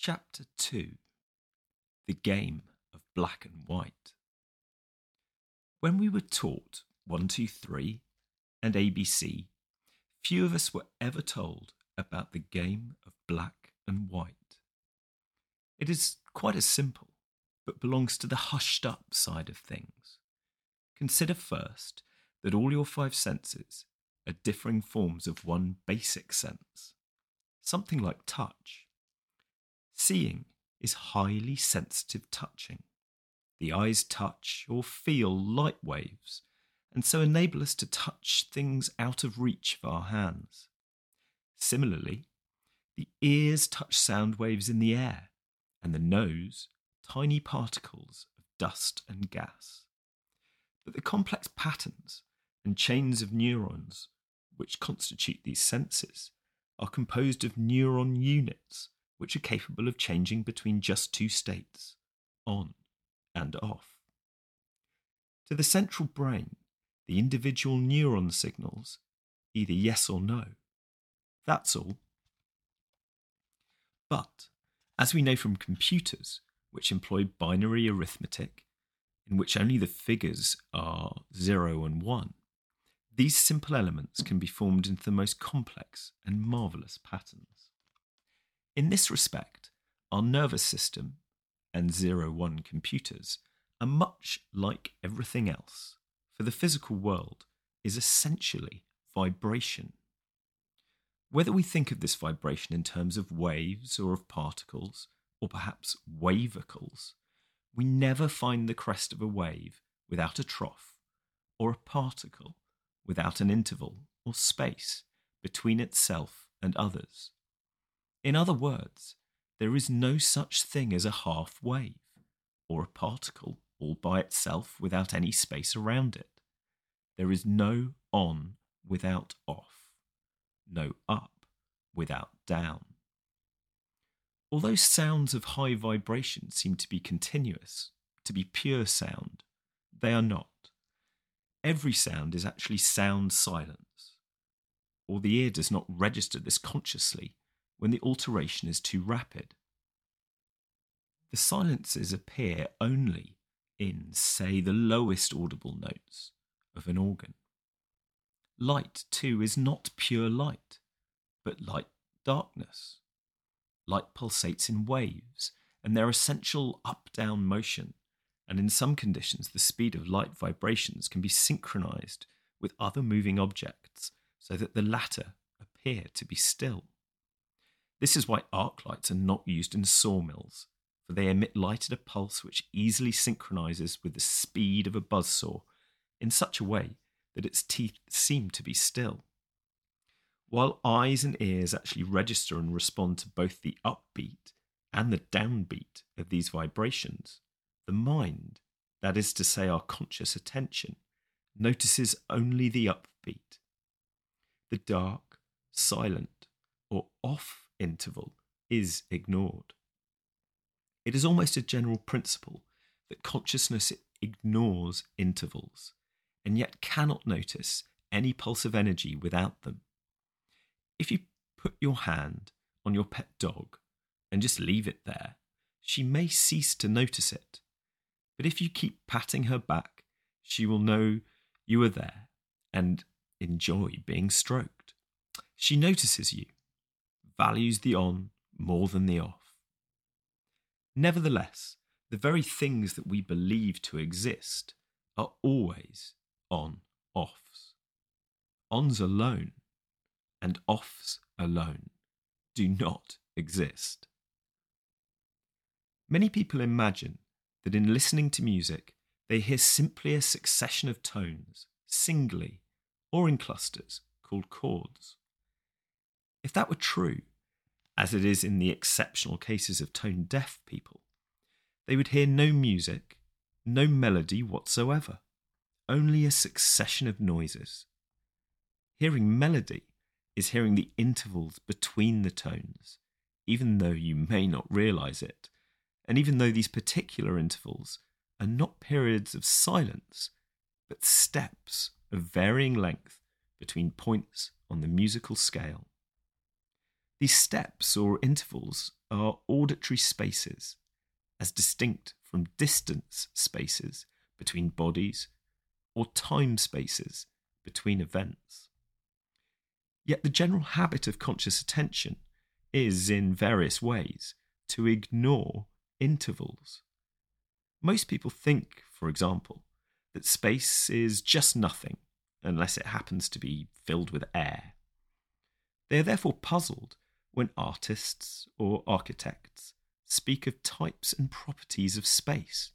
Chapter 2. The Game of Black and White. When we were taught 1, 2, 3 and ABC, few of us were ever told about the game of black and white. It is quite as simple, but belongs to the hushed up side of things. Consider first that all your 5 senses are differing forms of one basic sense, something like touch. Seeing is highly sensitive touching. The eyes touch or feel light waves, and so enable us to touch things out of reach of our hands. Similarly, the ears touch sound waves in the air, and the nose, tiny particles of dust and gas. But the complex patterns and chains of neurons, which constitute these senses, are composed of neuron units, which are capable of changing between just 2 states, on and off. To the central brain, the individual neuron signals either yes or no. That's all. But, as we know from computers, which employ binary arithmetic, in which only the figures are 0 and 1, these simple elements can be formed into the most complex and marvellous patterns. In this respect, our nervous system and 0-1 computers are much like everything else, for the physical world is essentially vibration. Whether we think of this vibration in terms of waves or of particles, or perhaps wavicles, we never find the crest of a wave without a trough, or a particle without an interval or space between itself and others. In other words, there is no such thing as a half wave, or a particle all by itself without any space around it. There is no on without off, no up without down. Although sounds of high vibration seem to be continuous, to be pure sound, they are not. Every sound is actually sound silence, or the ear does not register this consciously when the alteration is too rapid. The silences appear only in, say, the lowest audible notes of an organ. Light, too, is not pure light, but light darkness. Light pulsates in waves, and their essential up-down motion, and in some conditions the speed of light vibrations can be synchronised with other moving objects so that the latter appear to be still. This is why arc lights are not used in sawmills, for they emit light at a pulse which easily synchronises with the speed of a buzzsaw in such a way that its teeth seem to be still. While eyes and ears actually register and respond to both the upbeat and the downbeat of these vibrations, the mind, that is to say our conscious attention, notices only the upbeat. The dark, silent, or off interval is ignored. It is almost a general principle that consciousness ignores intervals, and yet cannot notice any pulse of energy without them. If you put your hand on your pet dog and just leave it there, she may cease to notice it. But if you keep patting her back, she will know you are there and enjoy being stroked. She notices you, values the on more than the off. Nevertheless, the very things that we believe to exist are always on-offs. Ons alone and offs alone do not exist. Many people imagine that in listening to music, they hear simply a succession of tones, singly or in clusters, called chords. If that were true, as it is in the exceptional cases of tone-deaf people, they would hear no music, no melody whatsoever, only a succession of noises. Hearing melody is hearing the intervals between the tones, even though you may not realise it, and even though these particular intervals are not periods of silence, but steps of varying length between points on the musical scale. These steps or intervals are auditory spaces, as distinct from distance spaces between bodies or time spaces between events. Yet the general habit of conscious attention is, in various ways, to ignore intervals. Most people think, for example, that space is just nothing unless it happens to be filled with air. They are therefore puzzled when artists or architects speak of types and properties of space,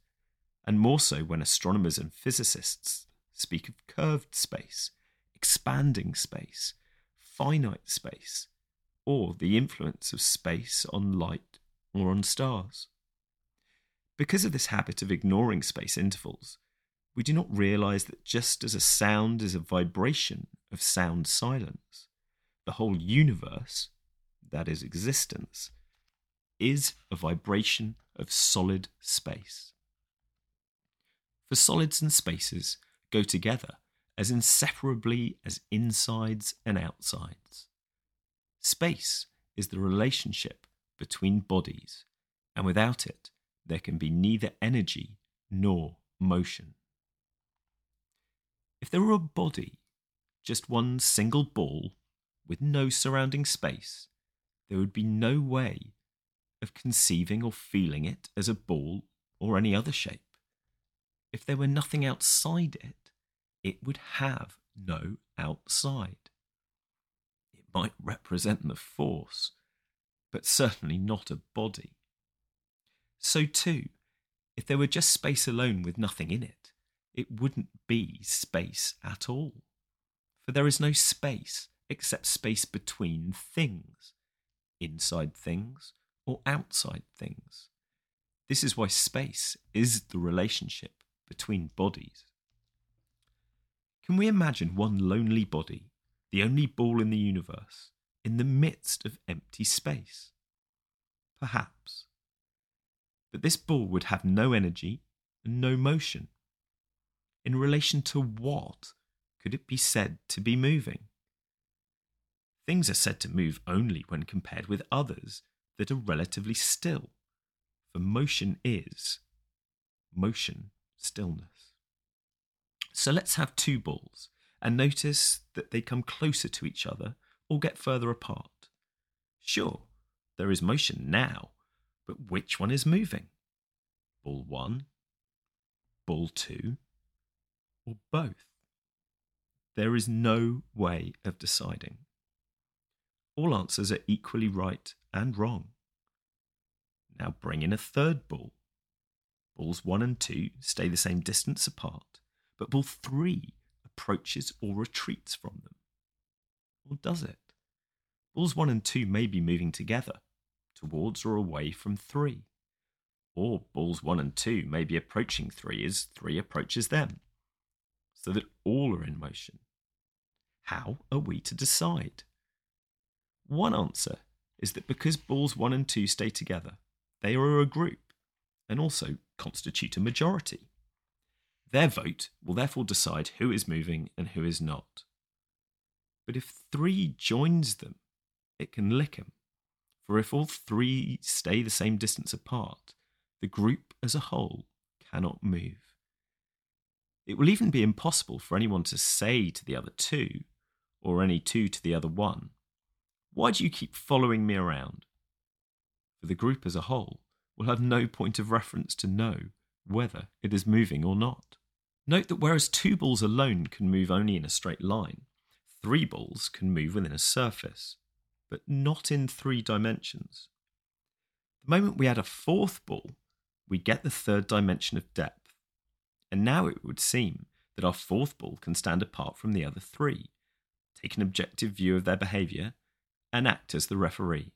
and more so when astronomers and physicists speak of curved space, expanding space, finite space, or the influence of space on light or on stars. Because of this habit of ignoring space intervals, we do not realise that just as a sound is a vibration of sound silence, the whole universe, that is existence, is a vibration of solid space. For solids and spaces go together as inseparably as insides and outsides. Space is the relationship between bodies, and without it, there can be neither energy nor motion. If there were a body, just one single ball, with no surrounding space, there would be no way of conceiving or feeling it as a ball or any other shape. If there were nothing outside it, it would have no outside. It might represent the force, but certainly not a body. So too, if there were just space alone with nothing in it, it wouldn't be space at all. For there is no space except space between things, inside things or outside things. This is why space is the relationship between bodies. Can we imagine one lonely body, the only ball in the universe, in the midst of empty space? Perhaps. But this ball would have no energy and no motion. In relation to what could it be said to be moving? Things are said to move only when compared with others that are relatively still, for motion is stillness. So let's have two balls and notice that they come closer to each other or get further apart. Sure, there is motion now, but which one is moving? Ball 1, ball 2, or both? There is no way of deciding. All answers are equally right and wrong. Now bring in a third ball. Balls 1 and 2 stay the same distance apart, but ball 3 approaches or retreats from them. Or does it? Balls 1 and 2 may be moving together, towards or away from 3. Or balls 1 and 2 may be approaching 3 as 3 approaches them, so that all are in motion. How are we to decide? One answer is that because balls 1 and 2 stay together, they are a group and also constitute a majority. Their vote will therefore decide who is moving and who is not. But if 3 joins them, it can lick them. For if all 3 stay the same distance apart, the group as a whole cannot move. It will even be impossible for anyone to say to the other 2, or any 2 to the other 1, "Why do you keep following me around?" For the group as a whole will have no point of reference to know whether it is moving or not. Note that whereas 2 balls alone can move only in a straight line, 3 balls can move within a surface, but not in 3 dimensions. The moment we add a 4th ball, we get the 3rd dimension of depth, and now it would seem that our 4th ball can stand apart from the other 3, take an objective view of their behaviour, and act as the referee.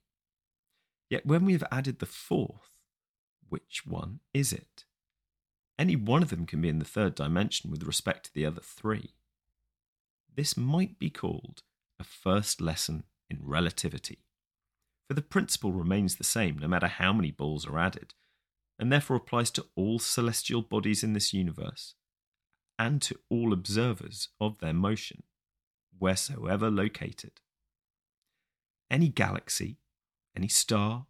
Yet when we have added the 4th, which one is it? Any one of them can be in the 3rd dimension with respect to the other 3. This might be called a first lesson in relativity, for the principle remains the same no matter how many balls are added, and therefore applies to all celestial bodies in this universe, and to all observers of their motion, wheresoever located. any galaxy, any star,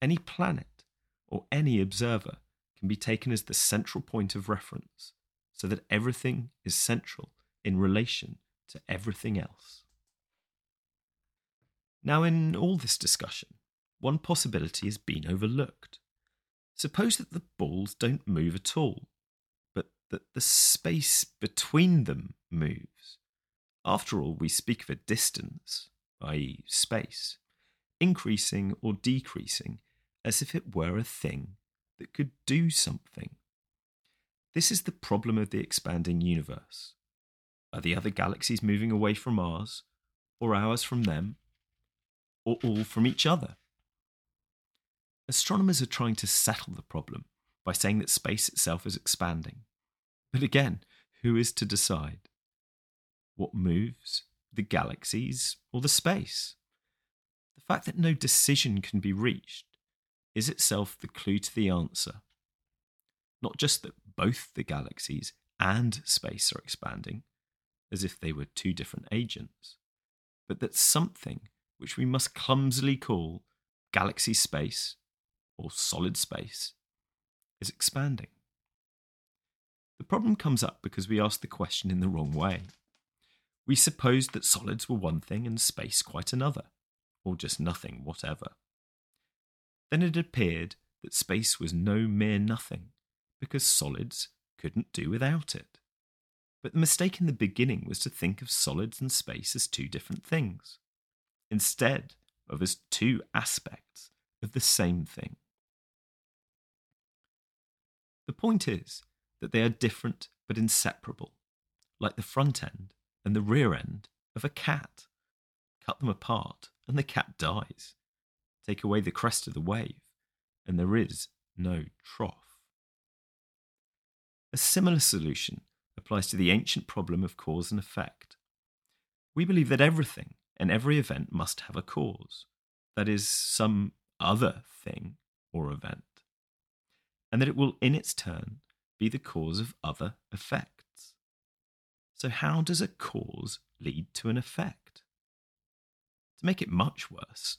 any planet, or any observer can be taken as the central point of reference, so that everything is central in relation to everything else. Now, in all this discussion, one possibility has been overlooked. Suppose that the balls don't move at all, but that the space between them moves. After all, we speak of a distance, i.e. space, increasing or decreasing as if it were a thing that could do something. This is the problem of the expanding universe. Are the other galaxies moving away from ours, or ours from them, or all from each other? Astronomers are trying to settle the problem by saying that space itself is expanding. But again, who is to decide? What moves? The galaxies or the space? The fact that no decision can be reached is itself the clue to the answer. Not just that both the galaxies and space are expanding, as if they were two different agents, but that something which we must clumsily call galaxy space or solid space is expanding. The problem comes up because we asked the question in the wrong way. We supposed that solids were one thing and space quite another, or just nothing whatever. Then it appeared that space was no mere nothing, because solids couldn't do without it. But the mistake in the beginning was to think of solids and space as two different things, instead of as two aspects of the same thing. The point is that they are different but inseparable, like the front end and the rear end of a cat. Cut them apart and the cat dies. Take away the crest of the wave, and there is no trough. A similar solution applies to the ancient problem of cause and effect. We believe that everything and every event must have a cause, that is, some other thing or event, and that it will in its turn be the cause of other effects. So how does a cause lead to an effect? To make it much worse,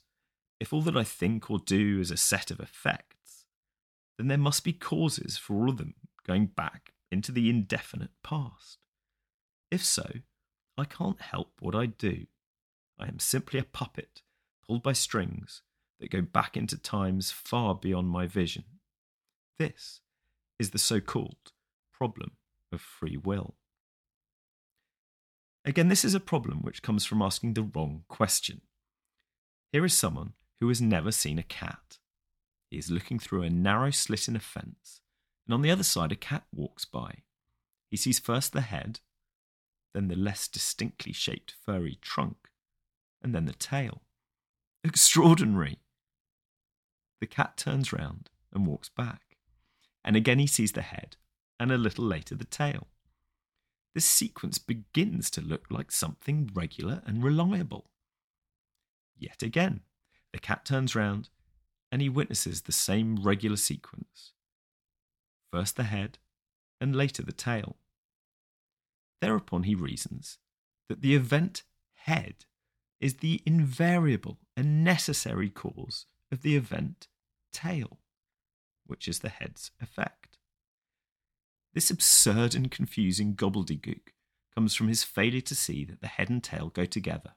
if all that I think or do is a set of effects, then there must be causes for all of them going back into the indefinite past. If so, I can't help what I do. I am simply a puppet pulled by strings that go back into times far beyond my vision. This is the so-called problem of free will. Again, this is a problem which comes from asking the wrong question. Here is someone who has never seen a cat. He is looking through a narrow slit in a fence, and on the other side a cat walks by. He sees first the head, then the less distinctly shaped furry trunk, and then the tail. Extraordinary! The cat turns round and walks back, and again he sees the head, and a little later the tail. This sequence begins to look like something regular and reliable. Yet again, the cat turns round, and he witnesses the same regular sequence. First the head, and later the tail. Thereupon he reasons that the event head is the invariable and necessary cause of the event tail, which is the head's effect. This absurd and confusing gobbledygook comes from his failure to see that the head and tail go together.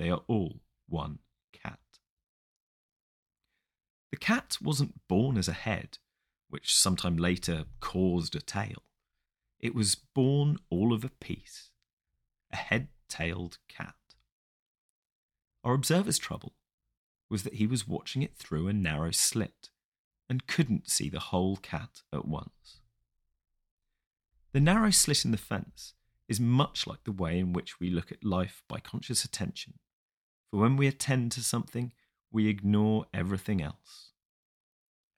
They are all one cat. The cat wasn't born as a head, which sometime later caused a tail. It was born all of a piece, a head-tailed cat. Our observer's trouble was that he was watching it through a narrow slit and couldn't see the whole cat at once. The narrow slit in the fence is much like the way in which we look at life by conscious attention, for when we attend to something, we ignore everything else.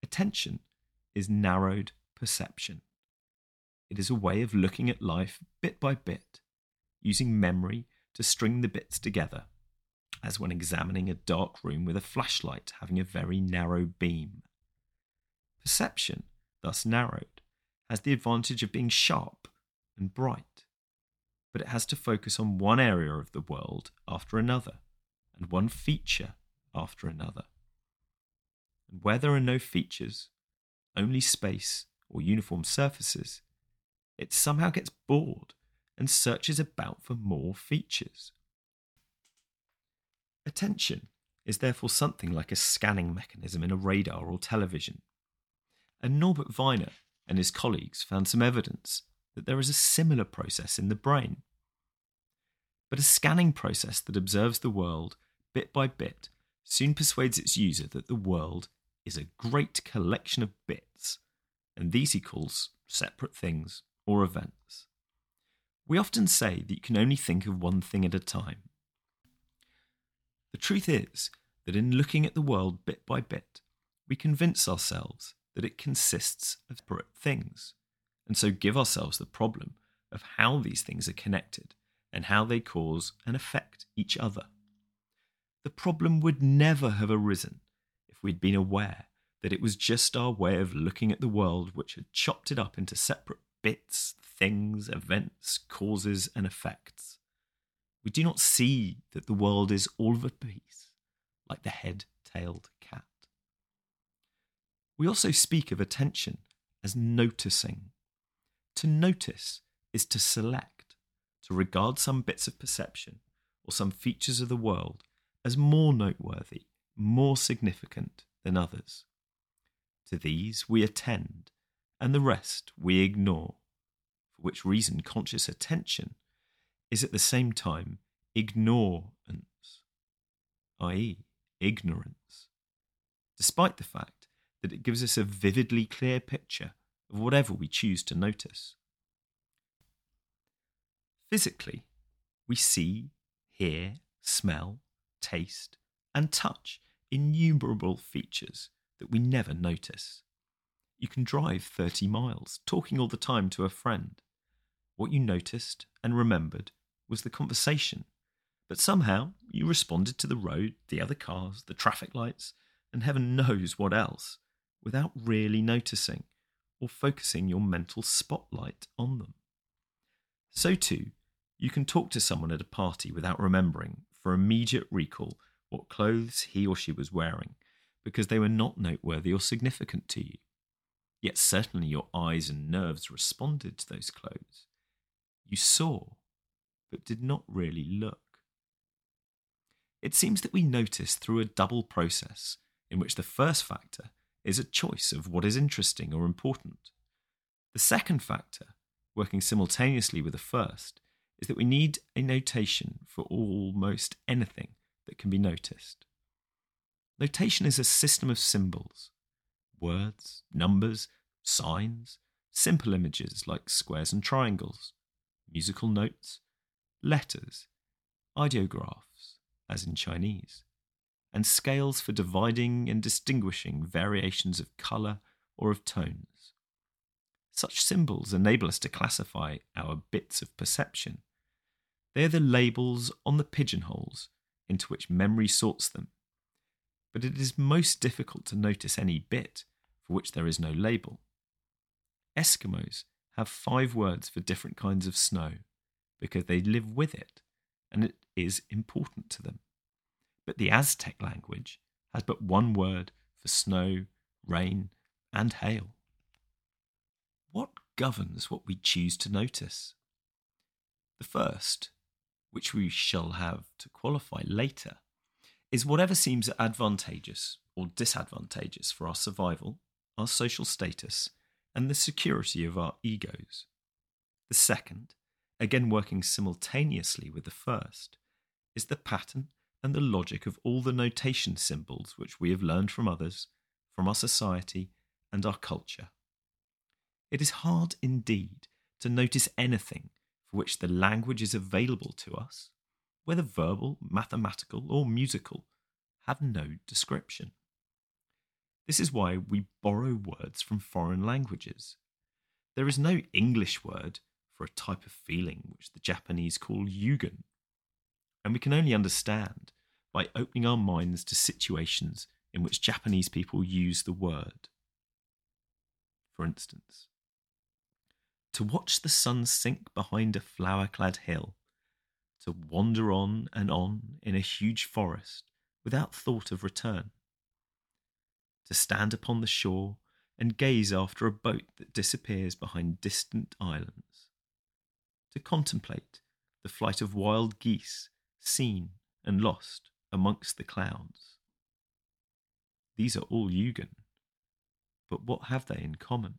Attention is narrowed perception. It is a way of looking at life bit by bit, using memory to string the bits together, as when examining a dark room with a flashlight having a very narrow beam. Perception, thus narrowed, has the advantage of being sharp and bright, but it has to focus on one area of the world after another, and one feature after another. And where there are no features, only space or uniform surfaces, it somehow gets bored and searches about for more features. Attention is therefore something like a scanning mechanism in a radar or television. And Norbert Wiener and his colleagues found some evidence that there is a similar process in the brain. But a scanning process that observes the world bit by bit soon persuades its user that the world is a great collection of bits, and these he calls separate things or events. We often say that you can only think of one thing at a time. The truth is that in looking at the world bit by bit, we convince ourselves that it consists of separate things, and so give ourselves the problem of how these things are connected and how they cause and affect each other. The problem would never have arisen if we'd been aware that it was just our way of looking at the world which had chopped it up into separate bits, things, events, causes and effects. We do not see that the world is all of a piece, like the head-tailed cat. We also speak of attention as noticing. To notice is to select, to regard some bits of perception or some features of the world as more noteworthy, more significant than others. To these we attend, and the rest we ignore, for which reason conscious attention is at the same time ignorance, i.e. ignorance, despite the fact that it gives us a vividly clear picture of whatever we choose to notice. Physically, we see, hear, smell, taste, and touch innumerable features that we never notice. You can drive 30 miles, talking all the time to a friend. What you noticed and remembered was the conversation, but somehow you responded to the road, the other cars, the traffic lights, and heaven knows what else, without really noticing or focusing your mental spotlight on them. So too, you can talk to someone at a party without remembering, for immediate recall, what clothes he or she was wearing, because they were not noteworthy or significant to you. Yet certainly your eyes and nerves responded to those clothes. You saw, but did not really look. It seems that we notice through a double process, in which the first factor is a choice of what is interesting or important. The second factor, working simultaneously with the first, is that we need a notation for almost anything that can be noticed. Notation is a system of symbols, words, numbers, signs, simple images like squares and triangles, musical notes, letters, ideographs, as in Chinese, and scales for dividing and distinguishing variations of colour or of tones. Such symbols enable us to classify our bits of perception. They are the labels on the pigeonholes into which memory sorts them. But it is most difficult to notice any bit for which there is no label. Eskimos have 5 words for different kinds of snow because they live with it and it is important to them. But the Aztec language has but one word for snow, rain, and hail. What governs what we choose to notice? The first, which we shall have to qualify later, is whatever seems advantageous or disadvantageous for our survival, our social status, and the security of our egos. The second, again working simultaneously with the first, is the pattern and the logic of all the notation symbols which we have learned from others, from our society, and our culture. It is hard indeed to notice anything for which the language is available to us, whether verbal, mathematical, or musical, have no description. This is why we borrow words from foreign languages. There is no English word for a type of feeling which the Japanese call yugen, and we can only understand by opening our minds to situations in which Japanese people use the word. For instance, to watch the sun sink behind a flower-clad hill, to wander on and on in a huge forest without thought of return, to stand upon the shore and gaze after a boat that disappears behind distant islands, to contemplate the flight of wild geese seen and lost amongst the clouds. These are all Yugen, but what have they in common?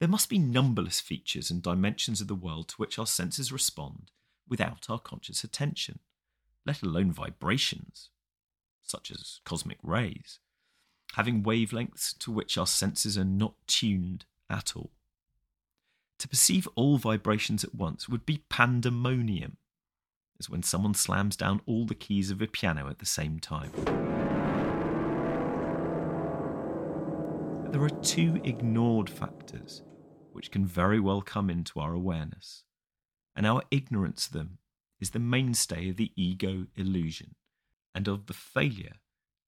There must be numberless features and dimensions of the world to which our senses respond without our conscious attention, let alone vibrations, such as cosmic rays, having wavelengths to which our senses are not tuned at all. To perceive all vibrations at once would be pandemonium, as when someone slams down all the keys of a piano at the same time. There are two ignored factors which can very well come into our awareness, and our ignorance of them is the mainstay of the ego illusion and of the failure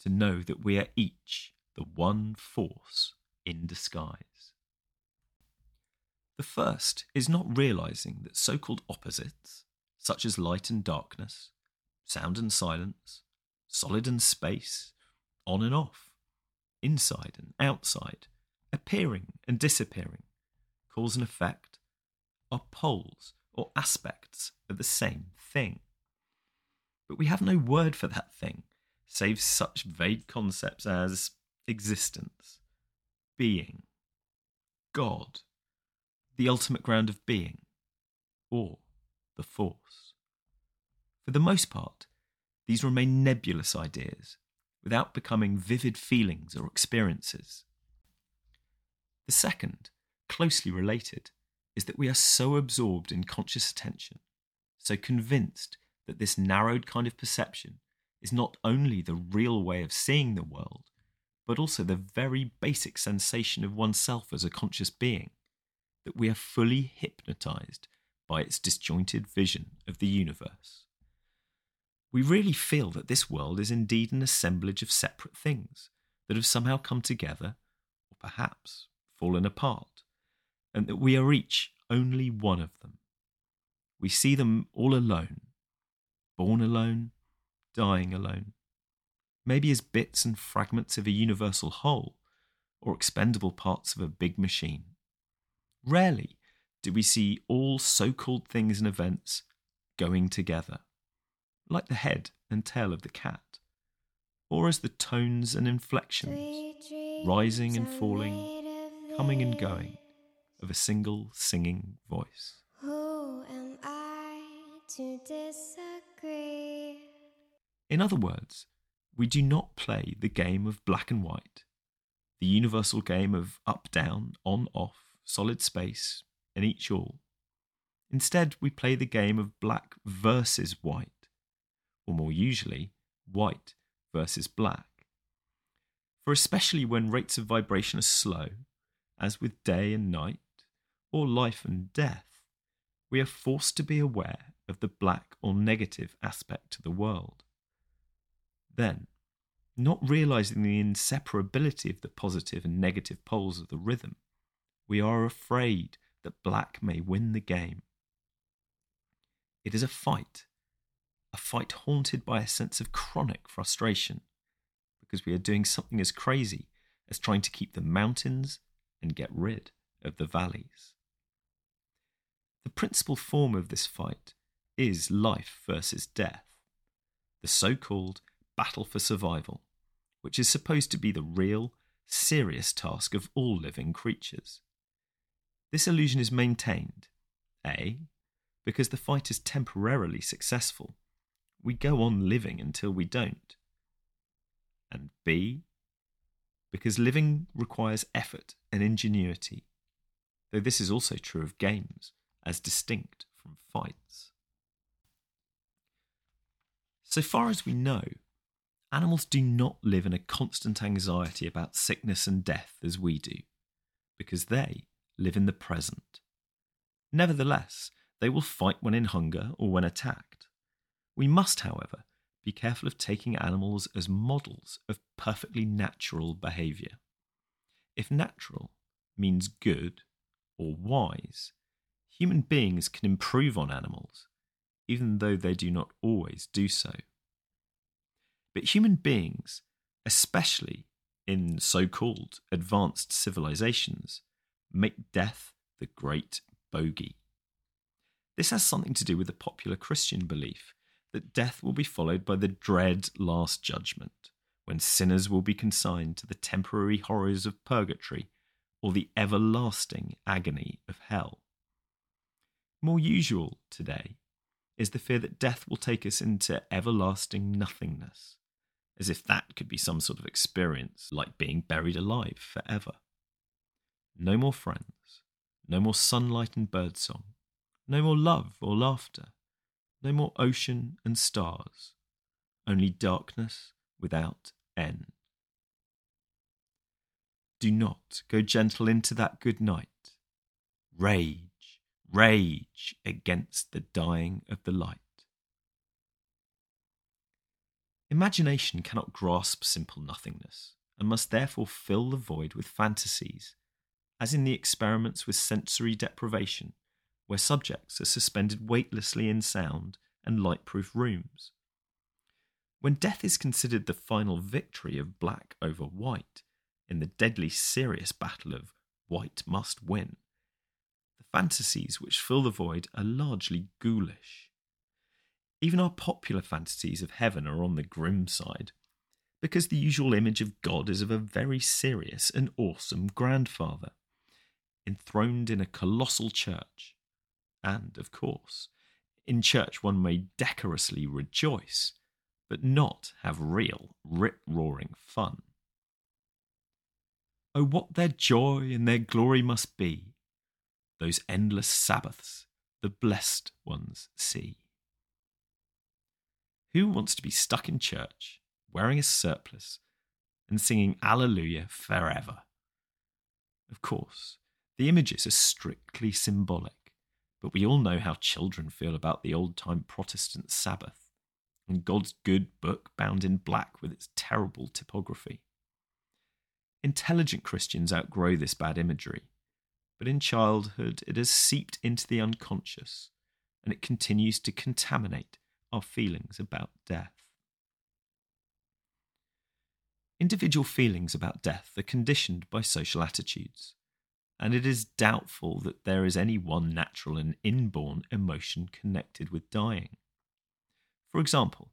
to know that we are each the one force in disguise. The first is not realising that so-called opposites, such as light and darkness, sound and silence, solid and space, on and off, inside and outside, appearing and disappearing, cause and effect, are poles or aspects of the same thing. But we have no word for that thing, save such vague concepts as existence, being, God, the ultimate ground of being, or the force. For the most part, these remain nebulous ideas, without becoming vivid feelings or experiences. The second, closely related, is that we are so absorbed in conscious attention, so convinced that this narrowed kind of perception is not only the real way of seeing the world, but also the very basic sensation of oneself as a conscious being, that we are fully hypnotised by its disjointed vision of the universe. We really feel that this world is indeed an assemblage of separate things that have somehow come together, or perhaps fallen apart, and that we are each only one of them. We see them all alone, born alone, dying alone, maybe as bits and fragments of a universal whole, or expendable parts of a big machine. Rarely do we see all so-called things and events going together, like the head and tail of the cat, or as the tones and inflections, rising and falling, coming and going, of a single singing voice. Who am I to disagree? In other words, we do not play the game of black and white, the universal game of up, down, on, off, solid space, and each all. Instead, we play the game of black versus white, or more usually, white versus black. For especially when rates of vibration are slow, as with day and night, or life and death, we are forced to be aware of the black or negative aspect to the world. Then, not realising the inseparability of the positive and negative poles of the rhythm, we are afraid that black may win the game. It is a fight haunted by a sense of chronic frustration, because we are doing something as crazy as trying to keep the mountains and get rid of the valleys. The principal form of this fight is life versus death, the so-called battle for survival, which is supposed to be the real, serious task of all living creatures. This illusion is maintained, A, because the fight is temporarily successful. We go on living until we don't. And B, because living requires effort and ingenuity, though this is also true of games, as distinct from fights. So far as we know, animals do not live in a constant anxiety about sickness and death as we do, because they live in the present. Nevertheless, they will fight when in hunger or when attacked. We must, however, be careful of taking animals as models of perfectly natural behaviour. If natural means good or wise, human beings can improve on animals, even though they do not always do so. But human beings, especially in so-called advanced civilizations, make death the great bogey. This has something to do with the popular Christian belief that death will be followed by the dread last judgment, when sinners will be consigned to the temporary horrors of purgatory or the everlasting agony of hell. More usual today is the fear that death will take us into everlasting nothingness, as if that could be some sort of experience like being buried alive forever. No more friends, no more sunlight and birdsong, no more love or laughter, no more ocean and stars, only darkness without end. Do not go gentle into that good night. Rage, rage against the dying of the light. Imagination cannot grasp simple nothingness, and must therefore fill the void with fantasies, as in the experiments with sensory deprivation, where subjects are suspended weightlessly in sound and light-proof rooms. When death is considered the final victory of black over white in the deadly serious battle of white must win, the fantasies which fill the void are largely ghoulish. Even our popular fantasies of heaven are on the grim side, because the usual image of God is of a very serious and awesome grandfather, enthroned in a colossal church. And, of course, in church one may decorously rejoice, but not have real, rip-roaring fun. Oh, what their joy and their glory must be, those endless Sabbaths the blessed ones see. Who wants to be stuck in church, wearing a surplice, and singing Alleluia forever? Of course, the images are strictly symbolic. But we all know how children feel about the old-time Protestant Sabbath and God's good book bound in black with its terrible typography. Intelligent Christians outgrow this bad imagery, but in childhood it has seeped into the unconscious and it continues to contaminate our feelings about death. Individual feelings about death are conditioned by social attitudes, and it is doubtful that there is any one natural and inborn emotion connected with dying. For example,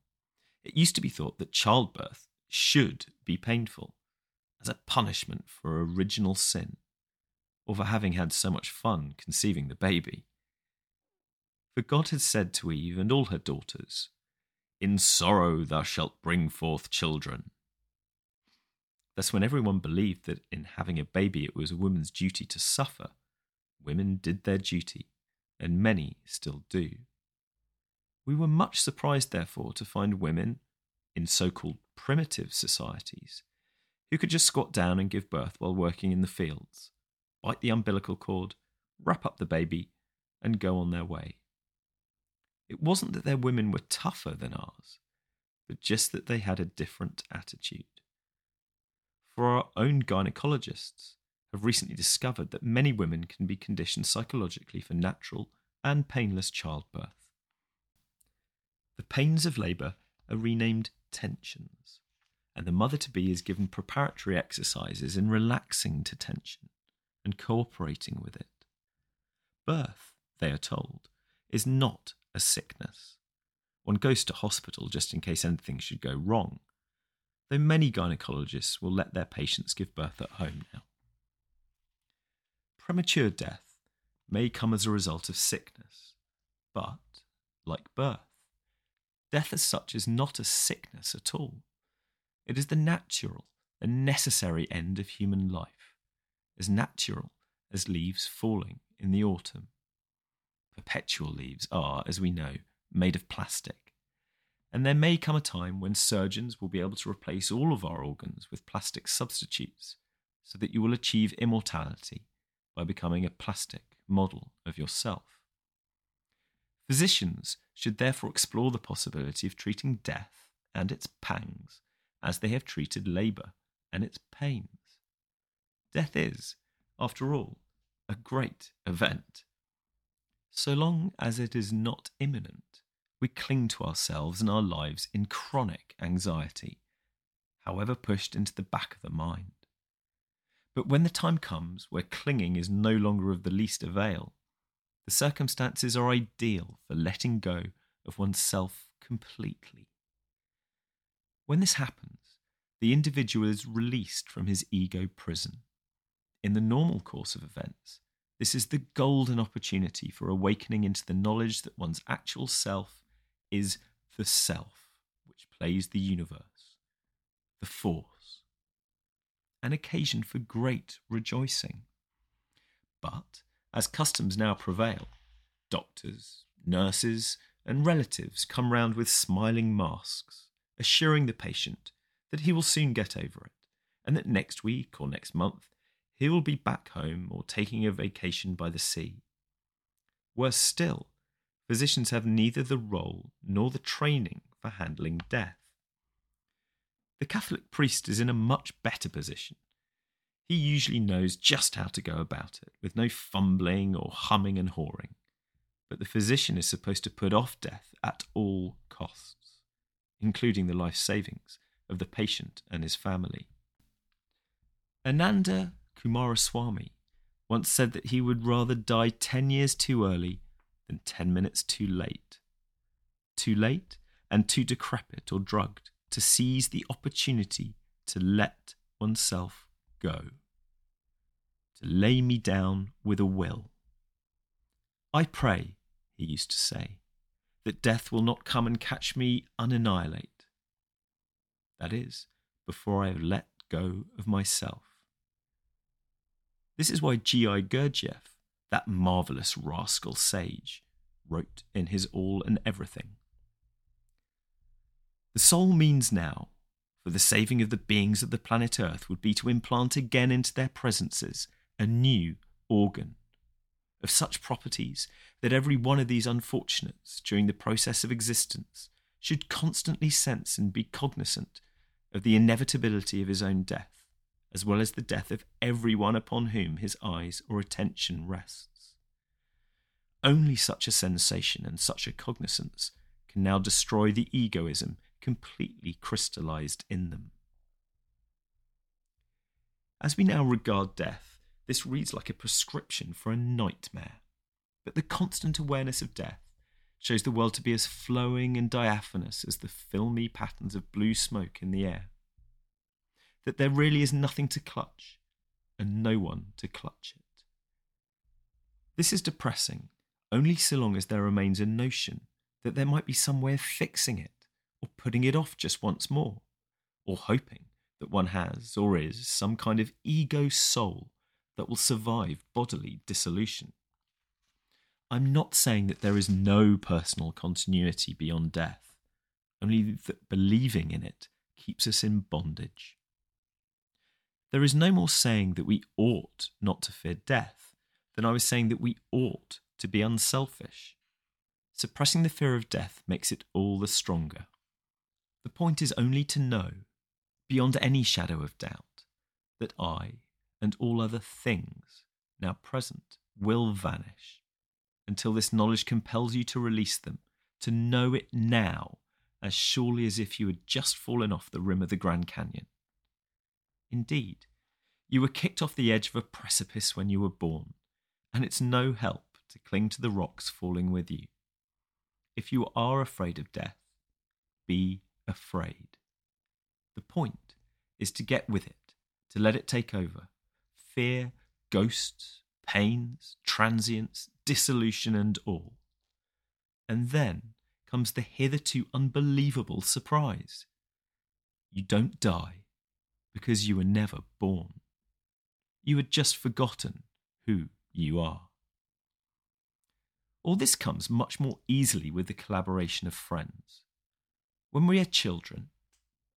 it used to be thought that childbirth should be painful, as a punishment for original sin, or for having had so much fun conceiving the baby. For God had said to Eve and all her daughters, "In sorrow thou shalt bring forth children." Thus, when everyone believed that in having a baby it was a woman's duty to suffer, women did their duty, and many still do. We were much surprised, therefore, to find women, in so-called primitive societies, who could just squat down and give birth while working in the fields, bite the umbilical cord, wrap up the baby, and go on their way. It wasn't that their women were tougher than ours, but just that they had a different attitude. For our own gynecologists have recently discovered that many women can be conditioned psychologically for natural and painless childbirth. The pains of labour are renamed tensions, and the mother-to-be is given preparatory exercises in relaxing to tension and cooperating with it. Birth, they are told, is not a sickness. One goes to hospital just in case anything should go wrong, though many gynecologists will let their patients give birth at home now. Premature death may come as a result of sickness, but, like birth, death as such is not a sickness at all. It is the natural and necessary end of human life, as natural as leaves falling in the autumn. Perpetual leaves are, as we know, made of plastic. And there may come a time when surgeons will be able to replace all of our organs with plastic substitutes, so that you will achieve immortality by becoming a plastic model of yourself. Physicians should therefore explore the possibility of treating death and its pangs as they have treated labour and its pains. Death is, after all, a great event. So long as it is not imminent, we cling to ourselves and our lives in chronic anxiety, however pushed into the back of the mind. But when the time comes where clinging is no longer of the least avail, the circumstances are ideal for letting go of oneself completely. When this happens, the individual is released from his ego prison. In the normal course of events, this is the golden opportunity for awakening into the knowledge that one's actual self is the self, which plays the universe, the force, an occasion for great rejoicing. But as customs now prevail, doctors, nurses, and relatives come round with smiling masks, assuring the patient that he will soon get over it, and that next week or next month he will be back home or taking a vacation by the sea. Worse still, physicians have neither the role nor the training for handling death. The Catholic priest is in a much better position. He usually knows just how to go about it, with no fumbling or humming and hawing. But the physician is supposed to put off death at all costs, including the life savings of the patient and his family. Ananda Kumaraswamy once said that he would rather die 10 years too early than 10 minutes too late. Too late and too decrepit or drugged to seize the opportunity to let oneself go. To lay me down with a will. I pray, he used to say, that death will not come and catch me unannihilate. That is, before I have let go of myself. This is why G.I. Gurdjieff, that marvellous rascal sage, wrote in his All and Everything: "The sole means now for the saving of the beings of the planet Earth would be to implant again into their presences a new organ of such properties that every one of these unfortunates during the process of existence should constantly sense and be cognizant of the inevitability of his own death, as well as the death of everyone upon whom his eyes or attention rests. Only such a sensation and such a cognizance can now destroy the egoism completely crystallised in them." As we now regard death, this reads like a prescription for a nightmare, but the constant awareness of death shows the world to be as flowing and diaphanous as the filmy patterns of blue smoke in the air. That there really is nothing to clutch, and no one to clutch it. This is depressing, only so long as there remains a notion that there might be some way of fixing it, or putting it off just once more, or hoping that one has, or is, some kind of ego soul that will survive bodily dissolution. I'm not saying that there is no personal continuity beyond death, only that believing in it keeps us in bondage. There is no more saying that we ought not to fear death than I was saying that we ought to be unselfish. Suppressing the fear of death makes it all the stronger. The point is only to know, beyond any shadow of doubt, that I and all other things now present will vanish, until this knowledge compels you to release them, to know it now, as surely as if you had just fallen off the rim of the Grand Canyon. Indeed, you were kicked off the edge of a precipice when you were born, and it's no help to cling to the rocks falling with you. If you are afraid of death, be afraid. The point is to get with it, to let it take over. Fear, ghosts, pains, transience, dissolution and all. And then comes the hitherto unbelievable surprise. You don't die because you were never born. You had just forgotten who you are. All this comes much more easily with the collaboration of friends. When we are children,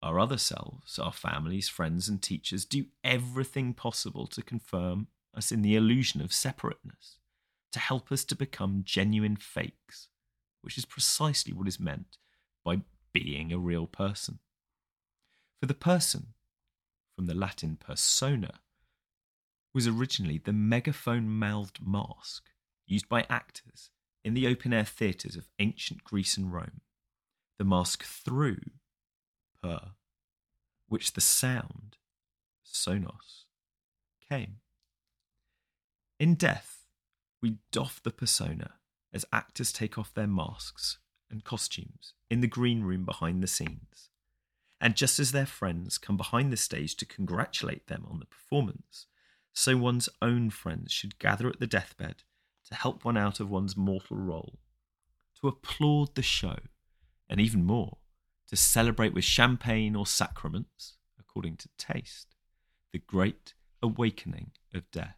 our other selves, our families, friends and teachers do everything possible to confirm us in the illusion of separateness, to help us to become genuine fakes, which is precisely what is meant by being a real person. For the person, from the Latin persona, was originally the megaphone-mouthed mask used by actors in the open-air theatres of ancient Greece and Rome, the mask threw purr, which the sound, sonos, came. In death, we doff the persona as actors take off their masks and costumes in the green room behind the scenes. And just as their friends come behind the stage to congratulate them on the performance, so one's own friends should gather at the deathbed to help one out of one's mortal role, to applaud the show, and even more, to celebrate with champagne or sacraments, according to taste, the great awakening of death.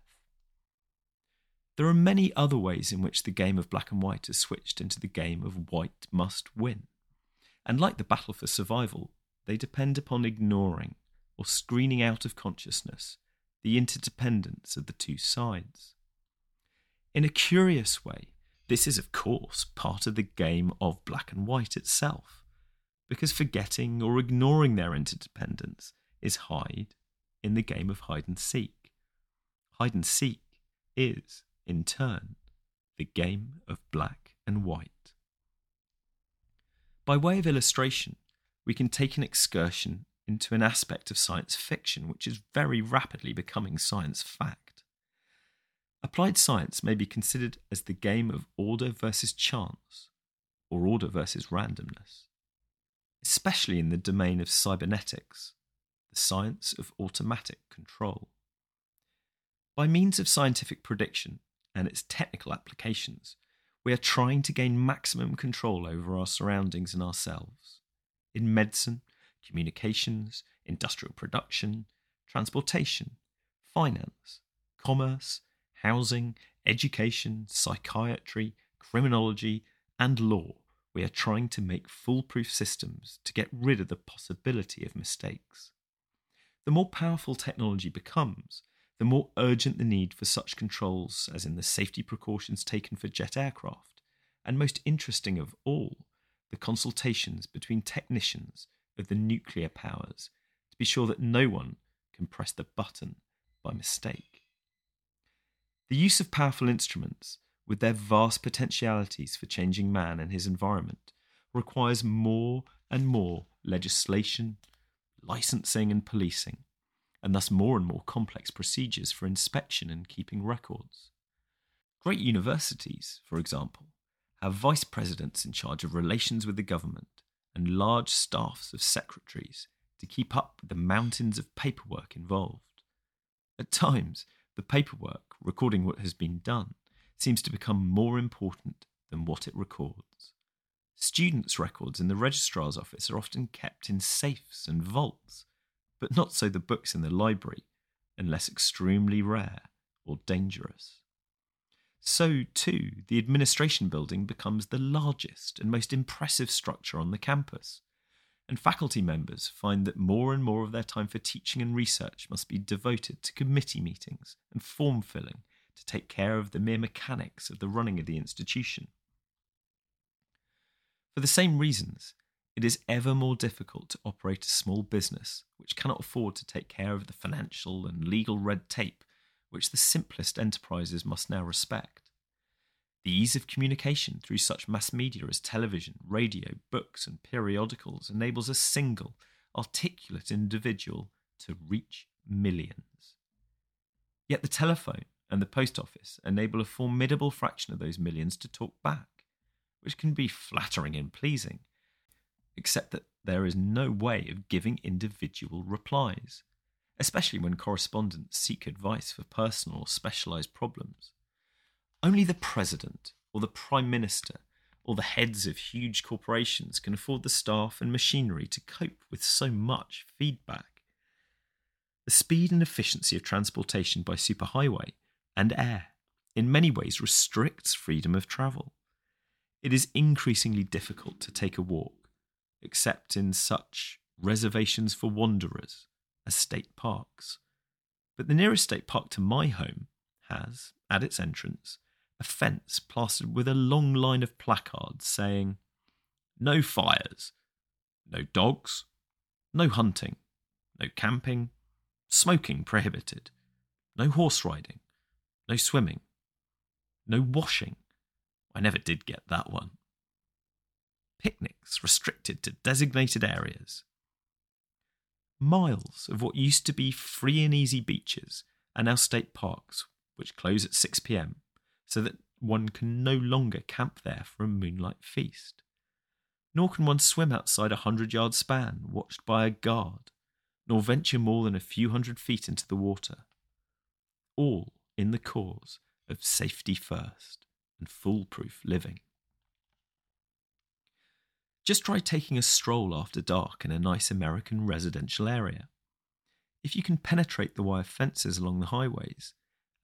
There are many other ways in which the game of black and white has switched into the game of white must win. And like the battle for survival, they depend upon ignoring or screening out of consciousness the interdependence of the two sides. In a curious way, this is of course part of the game of black and white itself, because forgetting or ignoring their interdependence is hide in the game of hide and seek. Hide and seek is, in turn, the game of black and white. By way of illustration, we can take an excursion into an aspect of science fiction which is very rapidly becoming science fact. Applied science may be considered as the game of order versus chance, or order versus randomness, especially in the domain of cybernetics, the science of automatic control. By means of scientific prediction and its technical applications, we are trying to gain maximum control over our surroundings and ourselves. In medicine, communications, industrial production, transportation, finance, commerce, housing, education, psychiatry, criminology, and law, we are trying to make foolproof systems to get rid of the possibility of mistakes. The more powerful technology becomes, the more urgent the need for such controls as in the safety precautions taken for jet aircraft, and most interesting of all, the consultations between technicians of the nuclear powers to be sure that no one can press the button by mistake. The use of powerful instruments, with their vast potentialities for changing man and his environment, requires more and more legislation, licensing and policing, and thus more and more complex procedures for inspection and keeping records. Great universities, for example, have vice presidents in charge of relations with the government and large staffs of secretaries to keep up with the mountains of paperwork involved. At times, the paperwork, recording what has been done, seems to become more important than what it records. Students' records in the registrar's office are often kept in safes and vaults, but not so the books in the library, unless extremely rare or dangerous. So, too, the administration building becomes the largest and most impressive structure on the campus, and faculty members find that more and more of their time for teaching and research must be devoted to committee meetings and form filling to take care of the mere mechanics of the running of the institution. For the same reasons, it is ever more difficult to operate a small business which cannot afford to take care of the financial and legal red tape which the simplest enterprises must now respect. The ease of communication through such mass media as television, radio, books, and periodicals enables a single, articulate individual to reach millions. Yet the telephone and the post office enable a formidable fraction of those millions to talk back, which can be flattering and pleasing, except that there is no way of giving individual replies, especially when correspondents seek advice for personal or specialised problems. Only the president or the prime minister or the heads of huge corporations can afford the staff and machinery to cope with so much feedback. The speed and efficiency of transportation by superhighway and air in many ways restricts freedom of travel. It is increasingly difficult to take a walk, except in such reservations for wanderers as state parks. But the nearest state park to my home has, at its entrance, a fence plastered with a long line of placards saying, "No fires, no dogs, no hunting, no camping, smoking prohibited, no horse riding, no swimming, no washing. I never did get that one. Picnics restricted to designated areas. Miles of what used to be free and easy beaches are now state parks, which close at 6 p.m, so that one can no longer camp there for a moonlight feast. Nor can one swim outside a 100-yard span watched by a guard, nor venture more than a few hundred feet into the water. All in the cause of safety first and foolproof living. Just try taking a stroll after dark in a nice American residential area. If you can penetrate the wire fences along the highways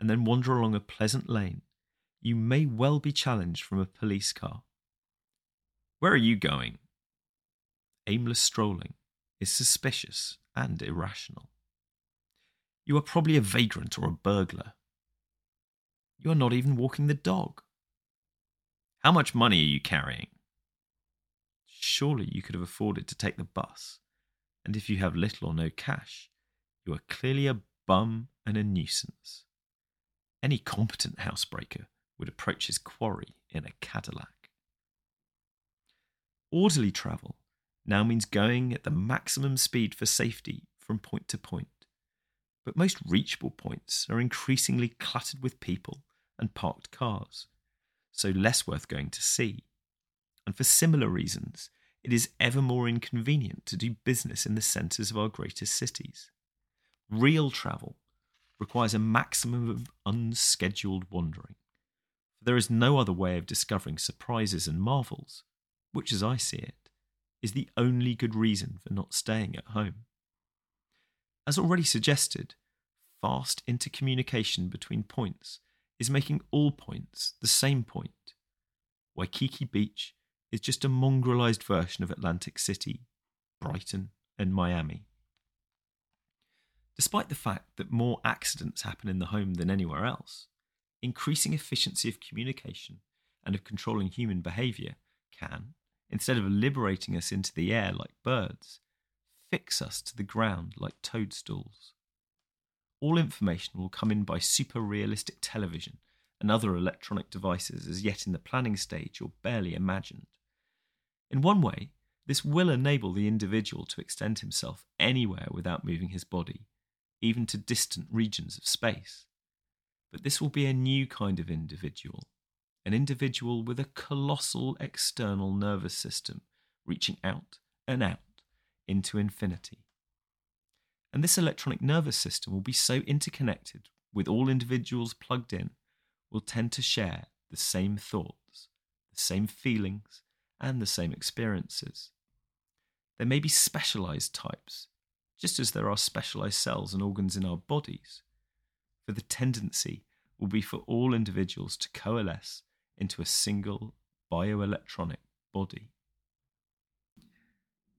and then wander along a pleasant lane, you may well be challenged from a police car. Where are you going? Aimless strolling is suspicious and irrational. You are probably a vagrant or a burglar. You are not even walking the dog. How much money are you carrying? Surely you could have afforded to take the bus, and if you have little or no cash, you are clearly a bum and a nuisance. Any competent housebreaker would approach his quarry in a Cadillac. Orderly travel now means going at the maximum speed for safety from point to point, but most reachable points are increasingly cluttered with people and parked cars, so less worth going to see. And for similar reasons, it is ever more inconvenient to do business in the centres of our greatest cities. Real travel requires a maximum of unscheduled wandering, for there is no other way of discovering surprises and marvels, which, as I see it, is the only good reason for not staying at home. As already suggested, fast intercommunication between points is making all points the same point. Waikiki Beach is just a mongrelized version of Atlantic City, Brighton, and Miami. Despite the fact that more accidents happen in the home than anywhere else, increasing efficiency of communication and of controlling human behaviour can, instead of liberating us into the air like birds, fix us to the ground like toadstools. All information will come in by super-realistic television and other electronic devices as yet in the planning stage or barely imagined. In one way, this will enable the individual to extend himself anywhere without moving his body, even to distant regions of space. But this will be a new kind of individual, an individual with a colossal external nervous system reaching out and out into infinity. And this electronic nervous system will be so interconnected with all individuals plugged in, will tend to share the same thoughts, the same feelings, and the same experiences. There may be specialised types, just as there are specialised cells and organs in our bodies, for the tendency will be for all individuals to coalesce into a single bioelectronic body.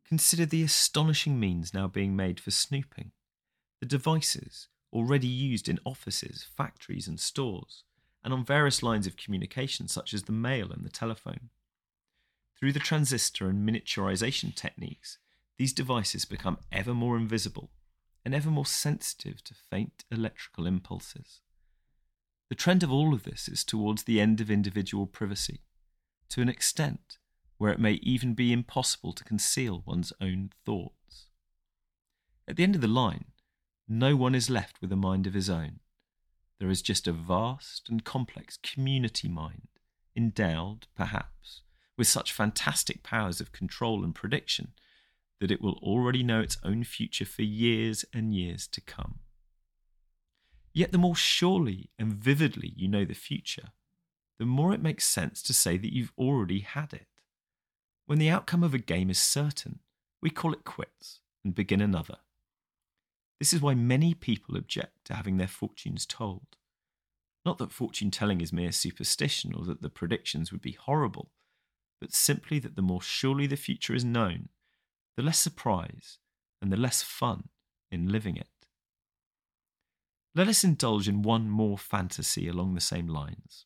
Consider the astonishing means now being made for snooping, the devices already used in offices, factories, and stores, and on various lines of communication such as the mail and the telephone. Through the transistor and miniaturization techniques, these devices become ever more invisible and ever more sensitive to faint electrical impulses. The trend of all of this is towards the end of individual privacy, to an extent where it may even be impossible to conceal one's own thoughts. At the end of the line, no one is left with a mind of his own. There is just a vast and complex community mind, endowed, perhaps, with such fantastic powers of control and prediction that it will already know its own future for years and years to come. Yet the more surely and vividly you know the future, the more it makes sense to say that you've already had it. When the outcome of a game is certain, we call it quits and begin another. This is why many people object to having their fortunes told. Not that fortune-telling is mere superstition or that the predictions would be horrible, but simply that the more surely the future is known, the less surprise and the less fun in living it. Let us indulge in one more fantasy along the same lines.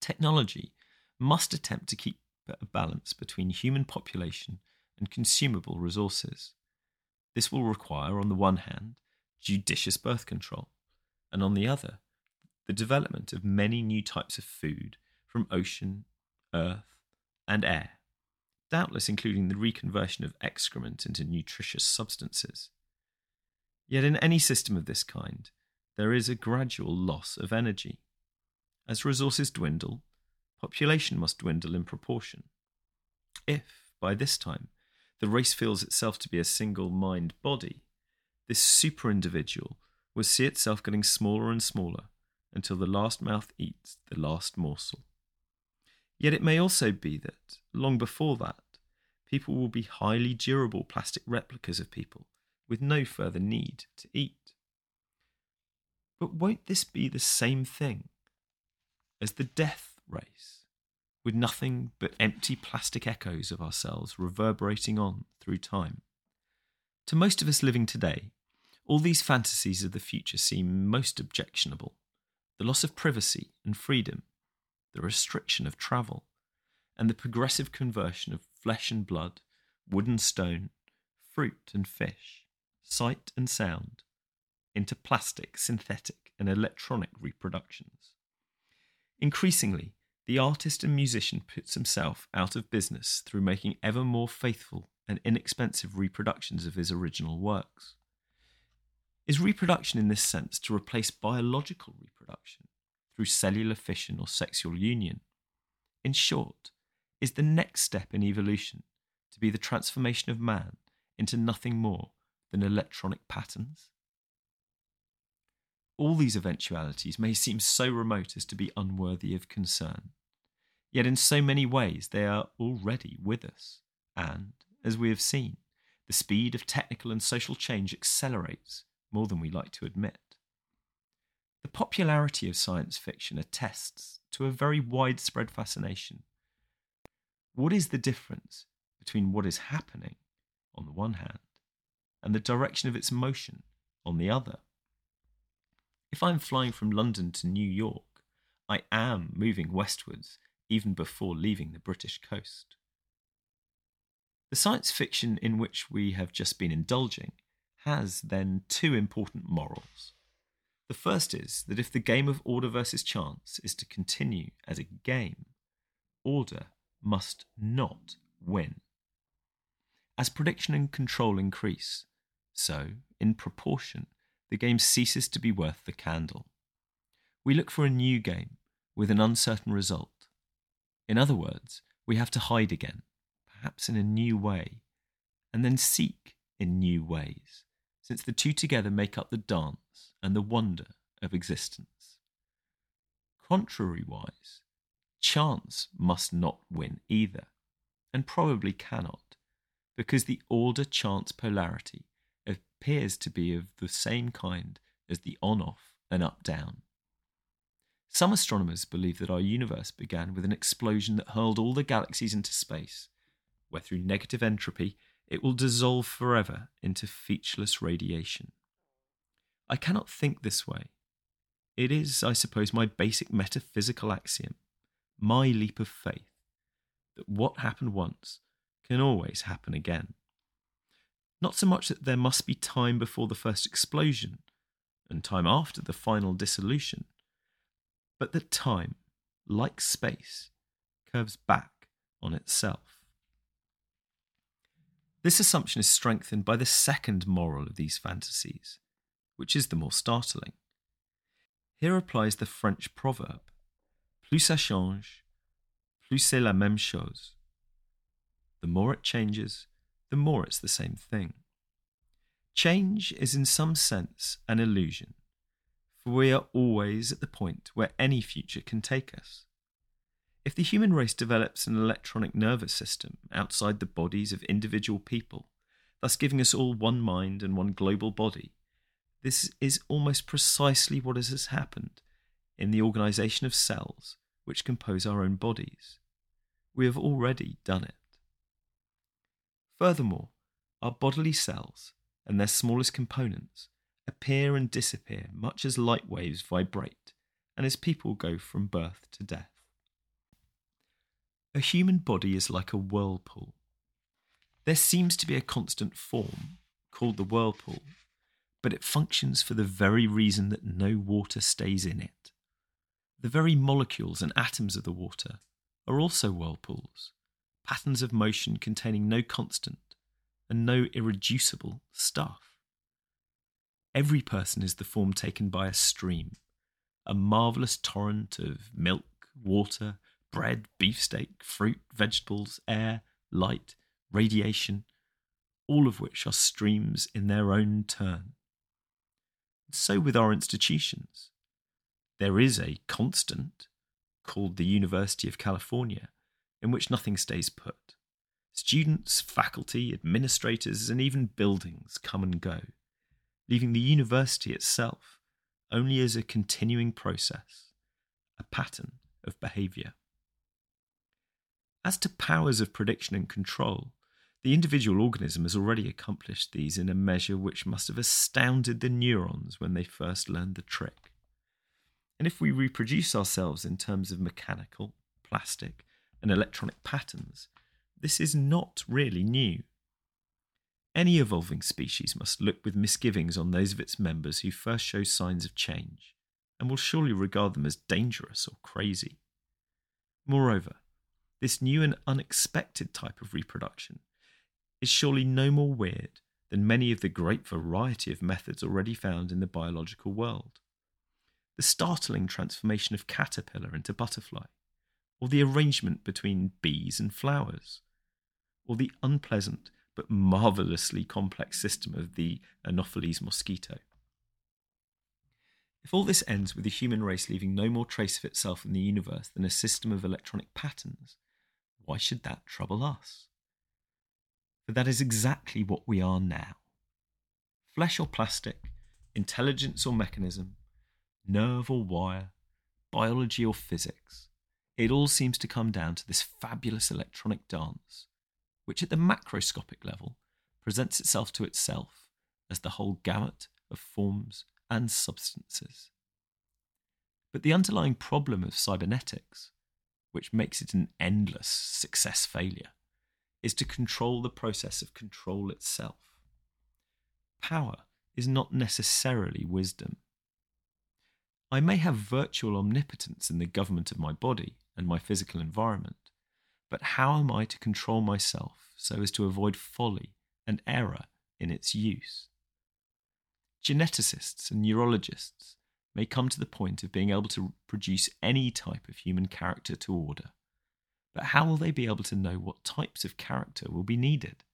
Technology must attempt to keep a balance between human population and consumable resources. This will require, on the one hand, judicious birth control, and on the other, the development of many new types of food, from ocean, earth, and air, doubtless including the reconversion of excrement into nutritious substances. Yet in any system of this kind, there is a gradual loss of energy. As resources dwindle, population must dwindle in proportion. If, by this time, the race feels itself to be a single mind body, this super-individual will see itself getting smaller and smaller until the last mouth eats the last morsel. Yet it may also be that, long before that, people will be highly durable plastic replicas of people with no further need to eat. But won't this be the same thing as the death race, with nothing but empty plastic echoes of ourselves reverberating on through time? To most of us living today, all these fantasies of the future seem most objectionable. The loss of privacy and freedom, the restriction of travel, and the progressive conversion of flesh and blood, wood and stone, fruit and fish, sight and sound, into plastic, synthetic, and electronic reproductions. Increasingly, the artist and musician puts himself out of business through making ever more faithful and inexpensive reproductions of his original works. Is reproduction in this sense to replace biological reproduction through cellular fission or sexual union? In short, is the next step in evolution to be the transformation of man into nothing more than electronic patterns? All these eventualities may seem so remote as to be unworthy of concern. Yet in so many ways they are already with us. And, as we have seen, the speed of technical and social change accelerates more than we like to admit. The popularity of science fiction attests to a very widespread fascination. What is the difference between what is happening, on the one hand, and the direction of its motion, on the other? If I'm flying from London to New York, I am moving westwards even before leaving the British coast. The science fiction in which we have just been indulging has, then, two important morals. The first is that if the game of order versus chance is to continue as a game, order must not win. As prediction and control increase, so, in proportion, the game ceases to be worth the candle. We look for a new game with an uncertain result. In other words, we have to hide again, perhaps in a new way, and then seek in new ways, since the two together make up the dance and the wonder of existence. Contrariwise, chance must not win either, and probably cannot, because the order-chance polarity appears to be of the same kind as the on-off and up-down. Some astronomers believe that our universe began with an explosion that hurled all the galaxies into space, where through negative entropy it will dissolve forever into featureless radiation. I cannot think this way. It is, I suppose, my basic metaphysical axiom, my leap of faith, that what happened once can always happen again. Not so much that there must be time before the first explosion and time after the final dissolution, but that time, like space, curves back on itself. This assumption is strengthened by the second moral of these fantasies, which is the more startling. Here applies the French proverb, plus ça change, plus c'est la même chose. The more it changes, the more it's the same thing. Change is in some sense an illusion, for we are always at the point where any future can take us. If the human race develops an electronic nervous system outside the bodies of individual people, thus giving us all one mind and one global body, this is almost precisely what has happened in the organisation of cells which compose our own bodies. We have already done it. Furthermore, our bodily cells and their smallest components appear and disappear much as light waves vibrate and as people go from birth to death. A human body is like a whirlpool. There seems to be a constant form called the whirlpool, but it functions for the very reason that no water stays in it. The very molecules and atoms of the water are also whirlpools, patterns of motion containing no constant and no irreducible stuff. Every person is the form taken by a stream, a marvellous torrent of milk, water, bread, beefsteak, fruit, vegetables, air, light, radiation, all of which are streams in their own turn. And so with our institutions. There is a constant, called the University of California, in which nothing stays put. Students, faculty, administrators, and even buildings come and go, leaving the university itself only as a continuing process, a pattern of behaviour. As to powers of prediction and control, the individual organism has already accomplished these in a measure which must have astounded the neurons when they first learned the trick. And if we reproduce ourselves in terms of mechanical, plastic, and electronic patterns, this is not really new. Any evolving species must look with misgivings on those of its members who first show signs of change, and will surely regard them as dangerous or crazy. Moreover, this new and unexpected type of reproduction is surely no more weird than many of the great variety of methods already found in the biological world. The startling transformation of caterpillar into butterfly, or the arrangement between bees and flowers, or the unpleasant but marvellously complex system of the Anopheles mosquito. If all this ends with the human race leaving no more trace of itself in the universe than a system of electronic patterns, why should that trouble us? For that is exactly what we are now. Flesh or plastic, intelligence or mechanism, nerve or wire, biology or physics, it all seems to come down to this fabulous electronic dance, which at the macroscopic level presents itself to itself as the whole gamut of forms and substances. But the underlying problem of cybernetics, which makes it an endless success-failure, is to control the process of control itself. Power is not necessarily wisdom. I may have virtual omnipotence in the government of my body and my physical environment, but how am I to control myself so as to avoid folly and error in its use? Geneticists and neurologists may come to the point of being able to produce any type of human character to order, but how will they be able to know what types of character will be needed?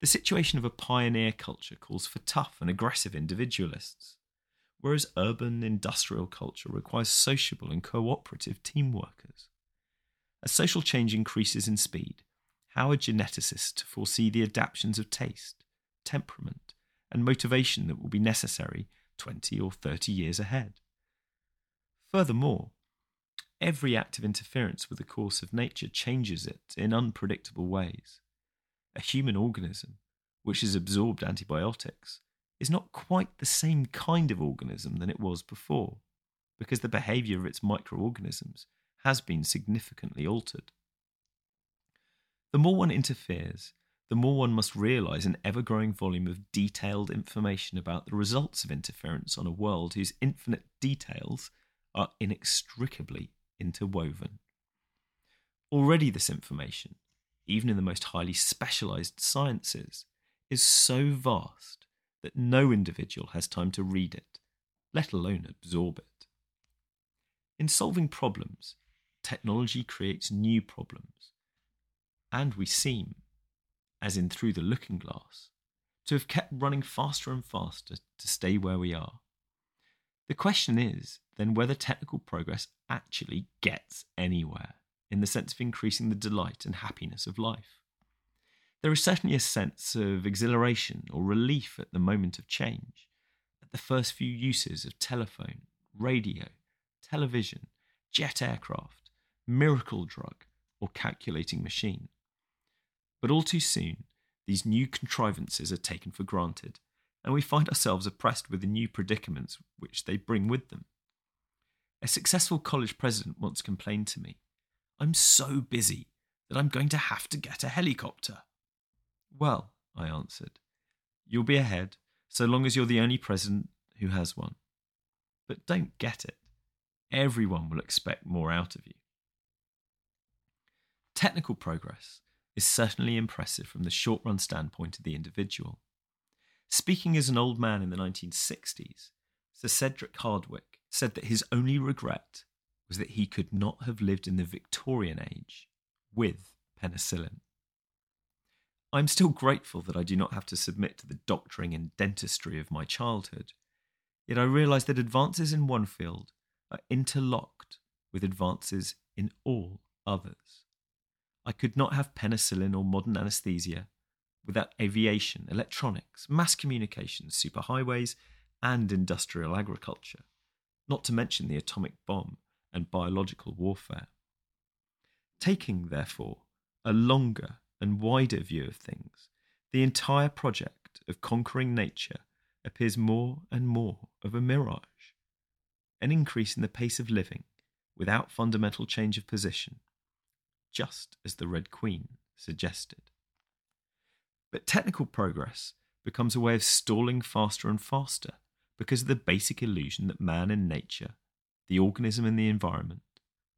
The situation of a pioneer culture calls for tough and aggressive individualists, whereas urban industrial culture requires sociable and cooperative team workers. As social change increases in speed, how are geneticists to foresee the adaptations of taste, temperament, and motivation that will be necessary 20 or 30 years ahead? Furthermore, every act of interference with the course of nature changes it in unpredictable ways. A human organism, which has absorbed antibiotics, is not quite the same kind of organism than it was before, because the behaviour of its microorganisms has been significantly altered. The more one interferes, the more one must realise an ever-growing volume of detailed information about the results of interference on a world whose infinite details are inextricably interwoven. Already this information, even in the most highly specialised sciences, is so vast that no individual has time to read it, let alone absorb it. In solving problems, technology creates new problems, and we seem, as in Through the Looking Glass, to have kept running faster and faster to stay where we are. The question is, then, whether technical progress actually gets anywhere, in the sense of increasing the delight and happiness of life. There is certainly a sense of exhilaration or relief at the moment of change, at the first few uses of telephone, radio, television, jet aircraft, miracle drug, or calculating machine. But all too soon, these new contrivances are taken for granted, and we find ourselves oppressed with the new predicaments which they bring with them. A successful college president once complained to me, "I'm so busy that I'm going to have to get a helicopter." "Well," I answered, "you'll be ahead so long as you're the only president who has one. But don't get it. everyone will expect more out of you. Technical progress is certainly impressive from the short-run standpoint of the individual. Speaking as an old man in the 1960s, Sir Cedric Hardwicke said that his only regret was that he could not have lived in the Victorian age with penicillin. I'm still grateful that I do not have to submit to the doctoring in dentistry of my childhood, yet I realise that advances in one field are interlocked with advances in all others. I could not have penicillin or modern anaesthesia without aviation, electronics, mass communications, superhighways, and industrial agriculture, not to mention the atomic bomb and biological warfare. Taking, therefore, a longer and wider view of things, the entire project of conquering nature appears more and more of a mirage. An increase in the pace of living without fundamental change of position, just as the Red Queen suggested. But technical progress becomes a way of stalling faster and faster because of the basic illusion that man and nature, the organism and the environment,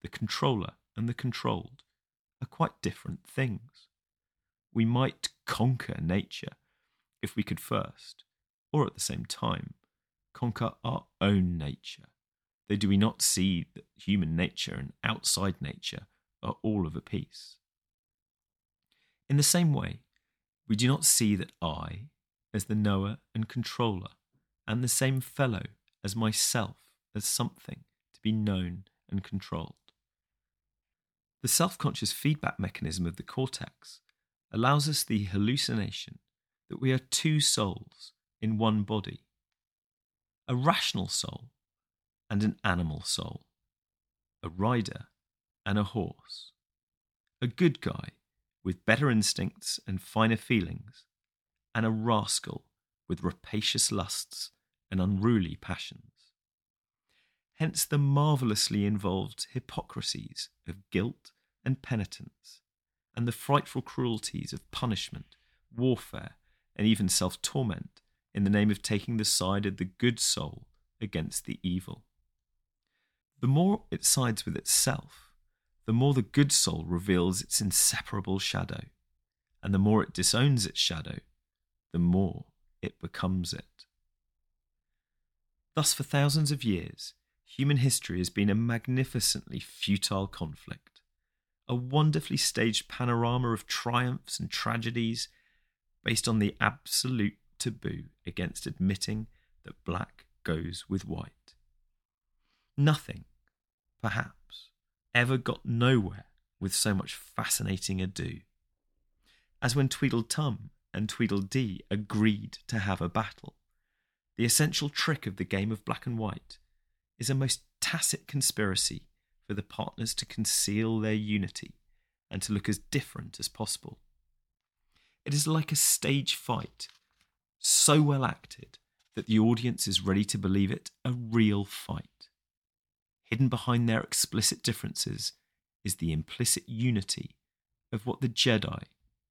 the controller and the controlled, are quite different things. We might conquer nature if we could first, or at the same time, conquer our own nature, though do we not see that human nature and outside nature are all of a piece? In the same way, we do not see that I, as the knower and controller, am the same fellow as myself as something to be known and controlled. The self-conscious feedback mechanism of the cortex allows us the hallucination that we are two souls in one body, a rational soul and an animal soul, a rider and a horse, a good guy with better instincts and finer feelings, and a rascal with rapacious lusts and unruly passions. Hence the marvellously involved hypocrisies of guilt and penitence, and the frightful cruelties of punishment, warfare, and even self-torment in the name of taking the side of the good soul against the evil. The more it sides with itself, the more the good soul reveals its inseparable shadow, and the more it disowns its shadow, the more it becomes it. Thus, for thousands of years, human history has been a magnificently futile conflict, a wonderfully staged panorama of triumphs and tragedies based on the absolute taboo against admitting that black goes with white. Nothing, perhaps, ever got nowhere with so much fascinating ado, as when Tweedledum and Tweedledee agreed to have a battle. The essential trick of the game of black and white is a most tacit conspiracy for the partners to conceal their unity and to look as different as possible. It is like a stage fight, so well acted that the audience is ready to believe it a real fight. Hidden behind their explicit differences is the implicit unity of what the Jedi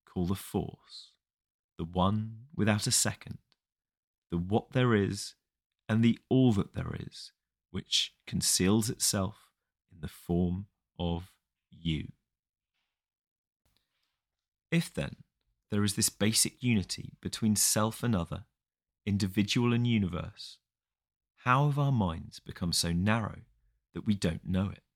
call the Force, the one without a second, the what there is and the all that there is, which conceals itself in the form of you. If then there is this basic unity between self and other, individual and universe, how have our minds become so narrow that we don't know it?